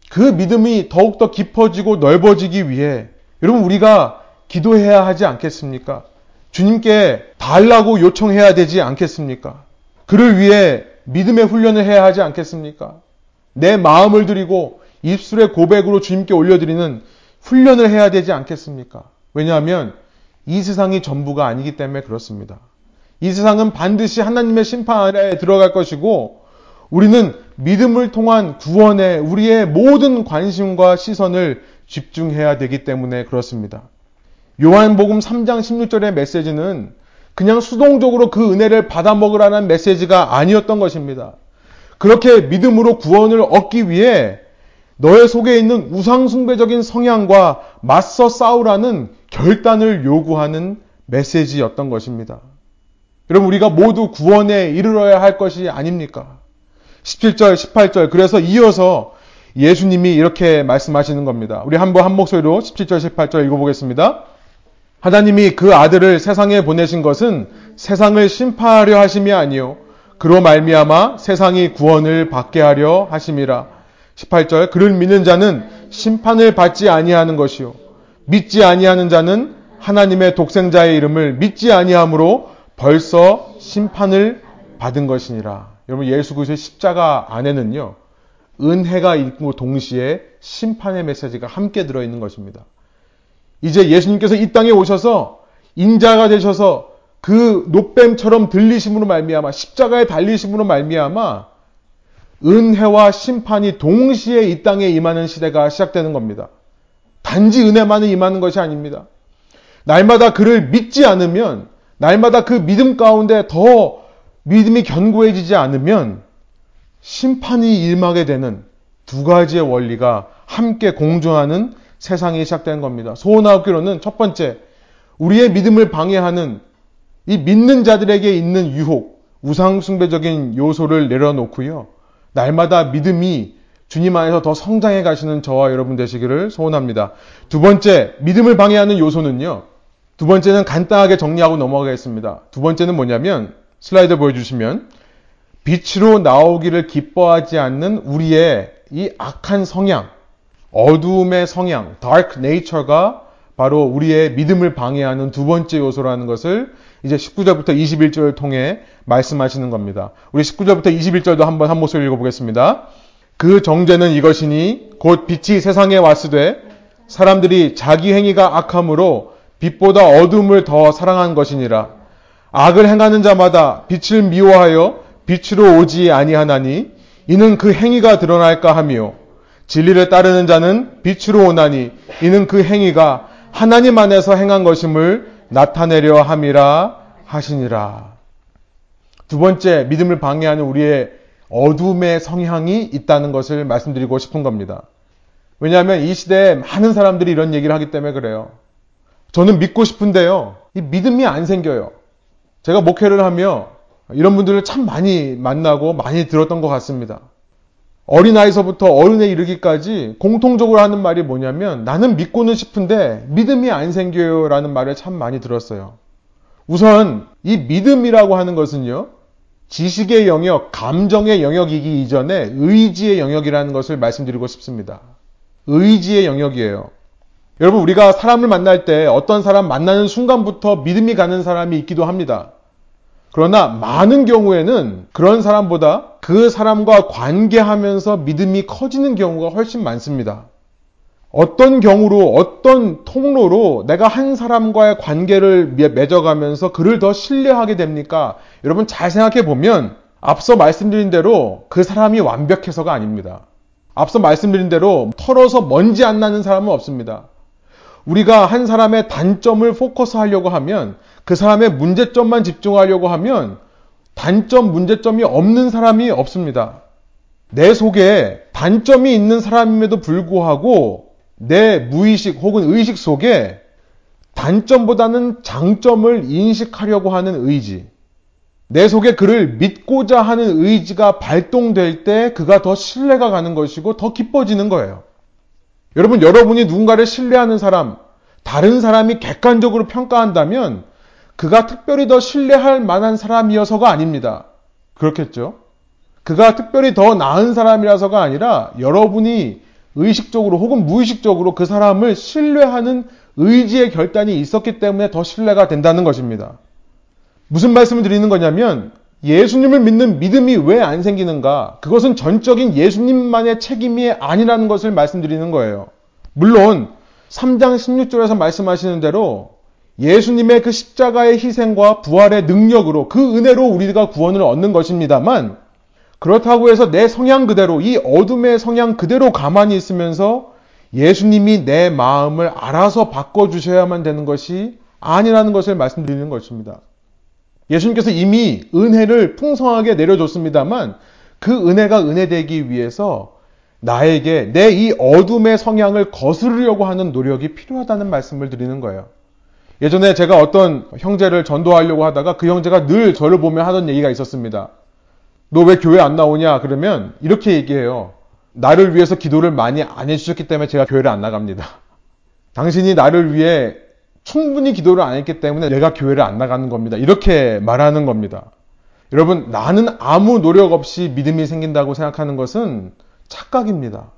그 믿음이 더욱더 깊어지고 넓어지기 위해 여러분 우리가 기도해야 하지 않겠습니까? 주님께 달라고 요청해야 되지 않겠습니까? 그를 위해 믿음의 훈련을 해야 하지 않겠습니까? 내 마음을 드리고 입술의 고백으로 주님께 올려드리는 훈련을 해야 되지 않겠습니까? 왜냐하면 이 세상이 전부가 아니기 때문에 그렇습니다. 이 세상은 반드시 하나님의 심판 아래에 들어갈 것이고 우리는 믿음을 통한 구원에 우리의 모든 관심과 시선을 집중해야 되기 때문에 그렇습니다. 요한복음 3장 16절의 메시지는 그냥 수동적으로 그 은혜를 받아 먹으라는 메시지가 아니었던 것입니다. 그렇게 믿음으로 구원을 얻기 위해 너의 속에 있는 우상숭배적인 성향과 맞서 싸우라는 결단을 요구하는 메시지였던 것입니다. 여러분 우리가 모두 구원에 이르러야 할 것이 아닙니까? 17절, 18절 그래서 이어서 예수님이 이렇게 말씀하시는 겁니다. 우리 한번 한 목소리로 17절, 18절 읽어보겠습니다. 하나님이 그 아들을 세상에 보내신 것은 세상을 심판하려 하심이 아니요 그로 말미암아 세상이 구원을 받게 하려 하심이라. 18절 그를 믿는 자는 심판을 받지 아니하는 것이요 믿지 아니하는 자는 하나님의 독생자의 이름을 믿지 아니함으로 벌써 심판을 받은 것이니라. 여러분 예수 그리스도의 십자가 안에는요 은혜가 있고 동시에 심판의 메시지가 함께 들어있는 것입니다. 이제 예수님께서 이 땅에 오셔서 인자가 되셔서 그 노뱀처럼 들리심으로 말미암아 십자가에 달리심으로 말미암아 은혜와 심판이 동시에 이 땅에 임하는 시대가 시작되는 겁니다. 단지 은혜만은 임하는 것이 아닙니다. 날마다 그를 믿지 않으면, 날마다 그 믿음 가운데 더 믿음이 견고해지지 않으면 심판이 임하게 되는 두 가지의 원리가 함께 공존하는 세상이 시작되는 겁니다. 소원하옵기로는 첫 번째, 우리의 믿음을 방해하는 이 믿는 자들에게 있는 유혹, 우상숭배적인 요소를 내려놓고요. 날마다 믿음이 주님 안에서 더 성장해 가시는 저와 여러분 되시기를 소원합니다. 두 번째, 믿음을 방해하는 요소는요. 두 번째는 간단하게 정리하고 넘어가겠습니다. 두 번째는 뭐냐면 슬라이드 보여주시면 빛으로 나오기를 기뻐하지 않는 우리의 이 악한 성향, 어두움의 성향, dark nature가 바로 우리의 믿음을 방해하는 두 번째 요소라는 것을 이제 19절부터 21절을 통해 말씀하시는 겁니다. 우리 19절부터 21절도 한번 한 목소리 읽어보겠습니다. 그 정죄는 이것이니 곧 빛이 세상에 왔으되 사람들이 자기 행위가 악함으로 빛보다 어둠을 더 사랑한 것이니라. 악을 행하는 자마다 빛을 미워하여 빛으로 오지 아니하나니 이는 그 행위가 드러날까 하며 진리를 따르는 자는 빛으로 오나니 이는 그 행위가 하나님 안에서 행한 것임을 나타내려 함이라 하시니라. 두 번째, 믿음을 방해하는 우리의 어둠의 성향이 있다는 것을 말씀드리고 싶은 겁니다. 왜냐하면 이 시대에 많은 사람들이 이런 얘기를 하기 때문에 그래요. 저는 믿고 싶은데요. 이 믿음이 안 생겨요. 제가 목회를 하며 이런 분들을 참 많이 만나고 많이 들었던 것 같습니다. 어린아이서부터 어른에 이르기까지 공통적으로 하는 말이 뭐냐면 나는 믿고는 싶은데 믿음이 안 생겨요 라는 말을 참 많이 들었어요. 우선 이 믿음이라고 하는 것은요. 지식의 영역, 감정의 영역이기 이전에 의지의 영역이라는 것을 말씀드리고 싶습니다. 의지의 영역이에요. 여러분, 우리가 사람을 만날 때 어떤 사람 만나는 순간부터 믿음이 가는 사람이 있기도 합니다. 그러나 많은 경우에는 그런 사람보다 그 사람과 관계하면서 믿음이 커지는 경우가 훨씬 많습니다. 어떤 경우로, 어떤 통로로 내가 한 사람과의 관계를 맺어가면서 그를 더 신뢰하게 됩니까? 여러분, 잘 생각해 보면 앞서 말씀드린 대로 그 사람이 완벽해서가 아닙니다. 앞서 말씀드린 대로 털어서 먼지 안 나는 사람은 없습니다. 우리가 한 사람의 단점을 포커스하려고 하면, 그 사람의 문제점만 집중하려고 하면 단점, 문제점이 없는 사람이 없습니다. 내 속에 단점이 있는 사람임에도 불구하고 내 무의식 혹은 의식 속에 단점보다는 장점을 인식하려고 하는 의지, 내 속에 그를 믿고자 하는 의지가 발동될 때 그가 더 신뢰가 가는 것이고 더 기뻐지는 거예요. 여러분, 여러분이 누군가를 신뢰하는 사람, 다른 사람이 객관적으로 평가한다면 그가 특별히 더 신뢰할 만한 사람이어서가 아닙니다. 그렇겠죠? 그가 특별히 더 나은 사람이라서가 아니라 여러분이 의식적으로 혹은 무의식적으로 그 사람을 신뢰하는 의지의 결단이 있었기 때문에 더 신뢰가 된다는 것입니다. 무슨 말씀을 드리는 거냐면, 예수님을 믿는 믿음이 왜 안 생기는가? 그것은 전적인 예수님만의 책임이 아니라는 것을 말씀드리는 거예요. 물론 3장 16절에서 말씀하시는 대로 예수님의 그 십자가의 희생과 부활의 능력으로, 그 은혜로 우리가 구원을 얻는 것입니다만, 그렇다고 해서 내 성향 그대로, 이 어둠의 성향 그대로 가만히 있으면서 예수님이 내 마음을 알아서 바꿔주셔야만 되는 것이 아니라는 것을 말씀드리는 것입니다. 예수님께서 이미 은혜를 풍성하게 내려줬습니다만, 그 은혜가 은혜되기 위해서 나에게 내 이 어둠의 성향을 거스르려고 하는 노력이 필요하다는 말씀을 드리는 거예요. 예전에 제가 어떤 형제를 전도하려고 하다가 그 형제가 늘 저를 보면 하던 얘기가 있었습니다. 너 왜 교회 안 나오냐? 그러면 이렇게 얘기해요. 나를 위해서 기도를 많이 안 해주셨기 때문에 제가 교회를 안 나갑니다. 당신이 나를 위해 충분히 기도를 안 했기 때문에 내가 교회를 안 나가는 겁니다. 이렇게 말하는 겁니다. 여러분, 나는 아무 노력 없이 믿음이 생긴다고 생각하는 것은 착각입니다.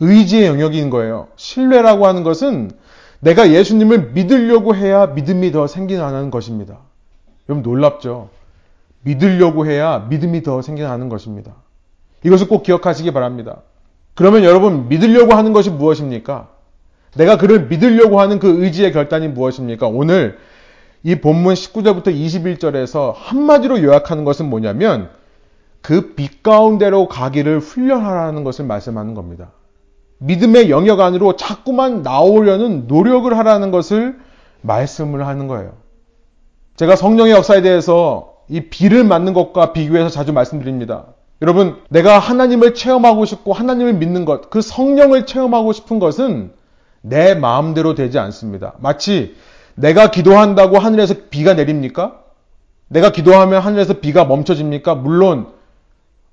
의지의 영역인 거예요. 신뢰라고 하는 것은 내가 예수님을 믿으려고 해야 믿음이 더 생겨나는 것입니다. 여러분, 놀랍죠? 믿으려고 해야 믿음이 더 생겨나는 것입니다. 이것을 꼭 기억하시기 바랍니다. 그러면 여러분, 믿으려고 하는 것이 무엇입니까? 내가 그를 믿으려고 하는 그 의지의 결단이 무엇입니까? 오늘 이 본문 19절부터 21절에서 한마디로 요약하는 것은 뭐냐면, 그 빛 가운데로 가기를 훈련하라는 것을 말씀하는 겁니다. 믿음의 영역 안으로 자꾸만 나오려는 노력을 하라는 것을 말씀을 하는 거예요. 제가 성령의 역사에 대해서 이 비를 맞는 것과 비교해서 자주 말씀드립니다. 여러분, 내가 하나님을 체험하고 싶고 하나님을 믿는 것, 그 성령을 체험하고 싶은 것은 내 마음대로 되지 않습니다. 마치 내가 기도한다고 하늘에서 비가 내립니까? 내가 기도하면 하늘에서 비가 멈춰집니까? 물론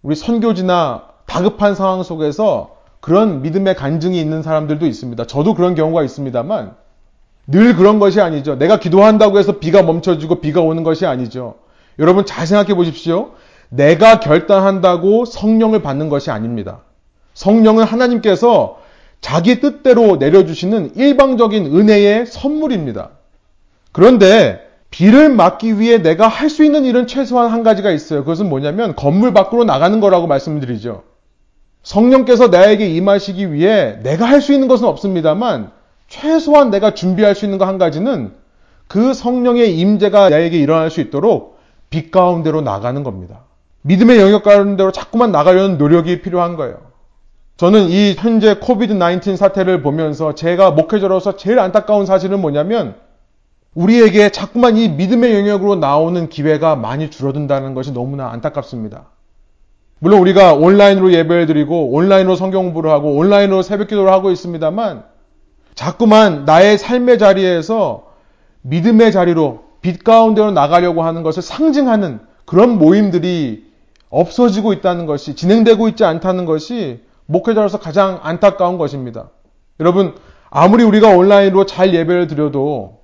우리 선교지나 다급한 상황 속에서 그런 믿음의 간증이 있는 사람들도 있습니다. 저도 그런 경우가 있습니다만 늘 그런 것이 아니죠. 내가 기도한다고 해서 비가 멈춰지고 비가 오는 것이 아니죠. 여러분, 잘 생각해 보십시오. 내가 결단한다고 성령을 받는 것이 아닙니다. 성령은 하나님께서 자기 뜻대로 내려주시는 일방적인 은혜의 선물입니다. 그런데 비를 막기 위해 내가 할 수 있는 일은 최소한 한 가지가 있어요. 그것은 뭐냐면 건물 밖으로 나가는 거라고 말씀드리죠. 성령께서 나에게 임하시기 위해 내가 할 수 있는 것은 없습니다만, 최소한 내가 준비할 수 있는 거 한 가지는 그 성령의 임재가 나에게 일어날 수 있도록 빛 가운데로 나가는 겁니다. 믿음의 영역 가운데로 자꾸만 나가려는 노력이 필요한 거예요. 저는 이 현재 COVID-19 사태를 보면서 제가 목회자로서 제일 안타까운 사실은 뭐냐면, 우리에게 자꾸만 이 믿음의 영역으로 나오는 기회가 많이 줄어든다는 것이 너무나 안타깝습니다. 물론 우리가 온라인으로 예배를 드리고 온라인으로 성경 공부를 하고 온라인으로 새벽 기도를 하고 있습니다만, 자꾸만 나의 삶의 자리에서 믿음의 자리로, 빛 가운데로 나가려고 하는 것을 상징하는 그런 모임들이 없어지고 있다는 것이, 진행되고 있지 않다는 것이 목회자로서 가장 안타까운 것입니다. 여러분, 아무리 우리가 온라인으로 잘 예배를 드려도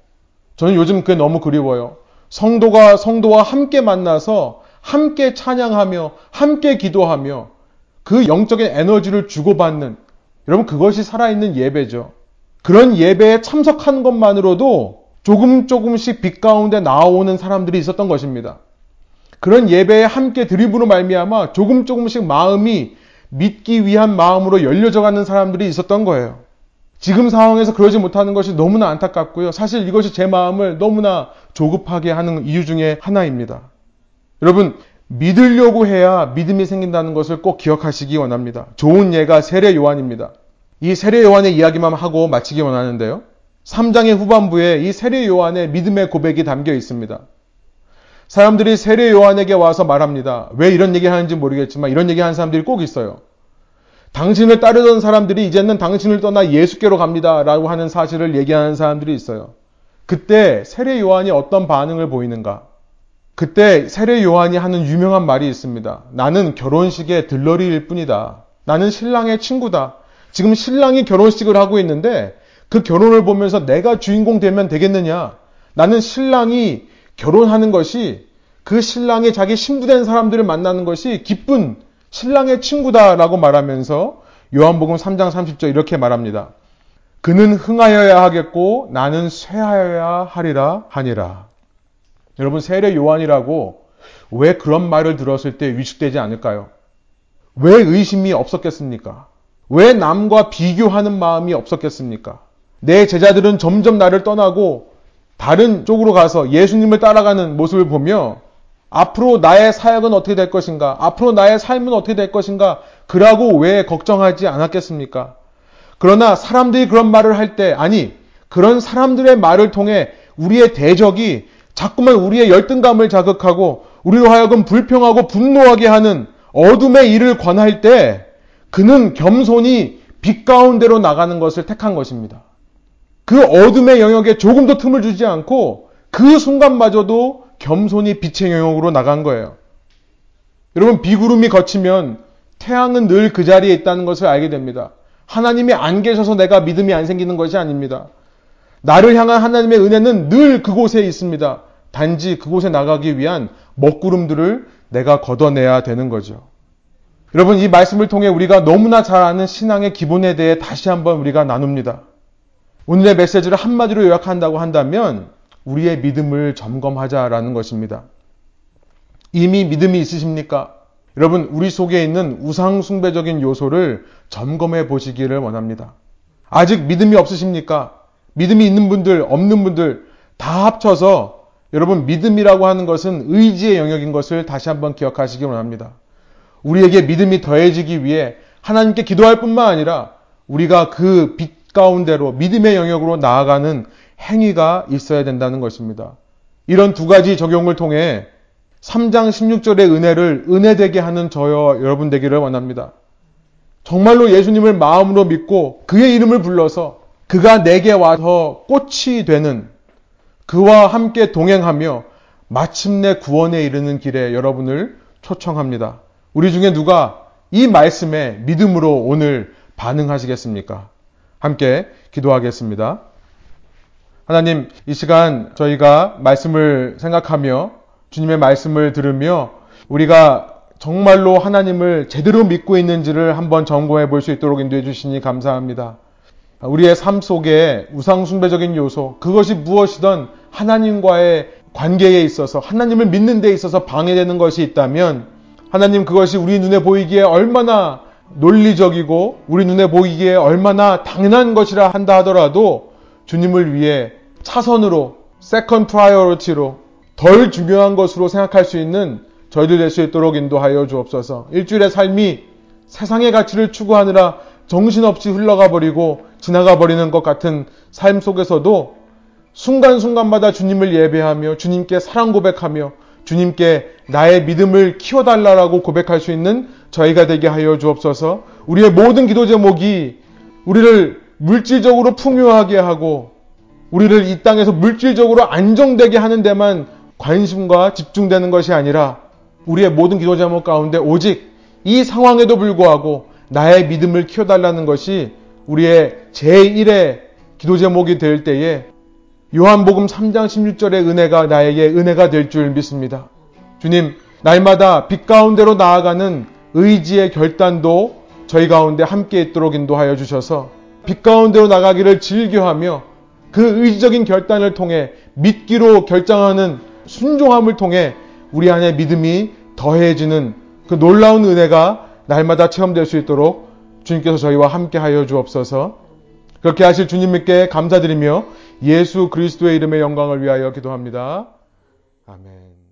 저는 요즘 그게 너무 그리워요. 성도와 함께 만나서 함께 찬양하며 함께 기도하며 그 영적인 에너지를 주고받는, 여러분, 그것이 살아있는 예배죠. 그런 예배에 참석한 것만으로도 조금씩 빛 가운데 나아오는 사람들이 있었던 것입니다. 그런 예배에 함께 드림으로 말미암아 조금씩 마음이 믿기 위한 마음으로 열려져가는 사람들이 있었던 거예요. 지금 상황에서 그러지 못하는 것이 너무나 안타깝고요. 사실 이것이 제 마음을 너무나 조급하게 하는 이유 중에 하나입니다. 여러분, 믿으려고 해야 믿음이 생긴다는 것을 꼭 기억하시기 원합니다. 좋은 예가 세례 요한입니다. 이 세례 요한의 이야기만 하고 마치기 원하는데요. 3장의 후반부에 이 세례 요한의 믿음의 고백이 담겨 있습니다. 사람들이 세례 요한에게 와서 말합니다. 왜 이런 얘기 하는지 모르겠지만 이런 얘기 하는 사람들이 꼭 있어요. 당신을 따르던 사람들이 이제는 당신을 떠나 예수께로 갑니다. 라고 하는 사실을 얘기하는 사람들이 있어요. 그때 세례 요한이 어떤 반응을 보이는가? 그때 세례 요한이 하는 유명한 말이 있습니다. 나는 결혼식의 들러리일 뿐이다. 나는 신랑의 친구다. 지금 신랑이 결혼식을 하고 있는데 그 결혼을 보면서 내가 주인공 되면 되겠느냐? 나는 신랑이 결혼하는 것이, 그 신랑이 자기 신부된 사람들을 만나는 것이 기쁜 신랑의 친구다라고 말하면서 요한복음 3장 30절 이렇게 말합니다. 그는 흥하여야 하겠고 나는 쇠하여야 하리라 하니라. 여러분, 세례 요한이라고 왜 그런 말을 들었을 때 위축되지 않을까요? 왜 의심이 없었겠습니까? 왜 남과 비교하는 마음이 없었겠습니까? 내 제자들은 점점 나를 떠나고 다른 쪽으로 가서 예수님을 따라가는 모습을 보며 앞으로 나의 사역은 어떻게 될 것인가? 앞으로 나의 삶은 어떻게 될 것인가? 그러고 왜 걱정하지 않았겠습니까? 그러나 사람들이 그런 말을 할 때, 아니, 그런 사람들의 말을 통해 우리의 대적이 자꾸만 우리의 열등감을 자극하고 우리로 하여금 불평하고 분노하게 하는 어둠의 일을 권할 때 그는 겸손히 빛 가운데로 나가는 것을 택한 것입니다. 그 어둠의 영역에 조금도 틈을 주지 않고 그 순간마저도 겸손히 빛의 영역으로 나간 거예요. 여러분, 비구름이 걷히면 태양은 늘 그 자리에 있다는 것을 알게 됩니다. 하나님이 안 계셔서 내가 믿음이 안 생기는 것이 아닙니다. 나를 향한 하나님의 은혜는 늘 그곳에 있습니다. 단지 그곳에 나가기 위한 먹구름들을 내가 걷어내야 되는 거죠. 여러분, 이 말씀을 통해 우리가 너무나 잘 아는 신앙의 기본에 대해 다시 한번 우리가 나눕니다. 오늘의 메시지를 한마디로 요약한다고 한다면 우리의 믿음을 점검하자라는 것입니다. 이미 믿음이 있으십니까? 여러분, 우리 속에 있는 우상숭배적인 요소를 점검해 보시기를 원합니다. 아직 믿음이 없으십니까? 믿음이 있는 분들, 없는 분들 다 합쳐서 여러분, 믿음이라고 하는 것은 의지의 영역인 것을 다시 한번 기억하시기 원합니다. 우리에게 믿음이 더해지기 위해 하나님께 기도할 뿐만 아니라 우리가 그 빛 가운데로 믿음의 영역으로 나아가는 행위가 있어야 된다는 것입니다. 이런 두 가지 적용을 통해 3장 16절의 은혜를 은혜되게 하는 저와 여러분 되기를 원합니다. 정말로 예수님을 마음으로 믿고 그의 이름을 불러서 그가 내게 와서 꽃이 되는, 그와 함께 동행하며 마침내 구원에 이르는 길에 여러분을 초청합니다. 우리 중에 누가 이 말씀에 믿음으로 오늘 반응하시겠습니까? 함께 기도하겠습니다. 하나님, 이 시간 저희가 말씀을 생각하며 주님의 말씀을 들으며 우리가 정말로 하나님을 제대로 믿고 있는지를 한번 점검해 볼 수 있도록 인도해 주시니 감사합니다. 우리의 삶 속에 우상숭배적인 요소, 그것이 무엇이든 하나님과의 관계에 있어서 하나님을 믿는 데 있어서 방해되는 것이 있다면 하나님, 그것이 우리 눈에 보이기에 얼마나 논리적이고 우리 눈에 보이기에 얼마나 당연한 것이라 한다 하더라도 주님을 위해 차선으로, 세컨드 프라이어리티로 덜 중요한 것으로 생각할 수 있는 저희들 될 수 있도록 인도하여 주옵소서. 일주일의 삶이 세상의 가치를 추구하느라 정신없이 흘러가 버리고 지나가 버리는 것 같은 삶 속에서도 순간순간마다 주님을 예배하며 주님께 사랑 고백하며 주님께 나의 믿음을 키워달라라고 고백할 수 있는 저희가 되게 하여 주옵소서. 우리의 모든 기도 제목이 우리를 물질적으로 풍요하게 하고 우리를 이 땅에서 물질적으로 안정되게 하는 데만 관심과 집중되는 것이 아니라 우리의 모든 기도 제목 가운데 오직 이 상황에도 불구하고 나의 믿음을 키워달라는 것이 우리의 제1의 기도 제목이 될 때에 요한복음 3장 16절의 은혜가 나에게 은혜가 될 줄 믿습니다. 주님, 날마다 빛 가운데로 나아가는 의지의 결단도 저희 가운데 함께 있도록 인도하여 주셔서 빛 가운데로 나가기를 즐겨하며 그 의지적인 결단을 통해 믿기로 결정하는 순종함을 통해 우리 안에 믿음이 더해지는 그 놀라운 은혜가 날마다 체험될 수 있도록 주님께서 저희와 함께하여 주옵소서. 그렇게 하실 주님께 감사드리며 예수 그리스도의 이름의 영광을 위하여 기도합니다. 아멘.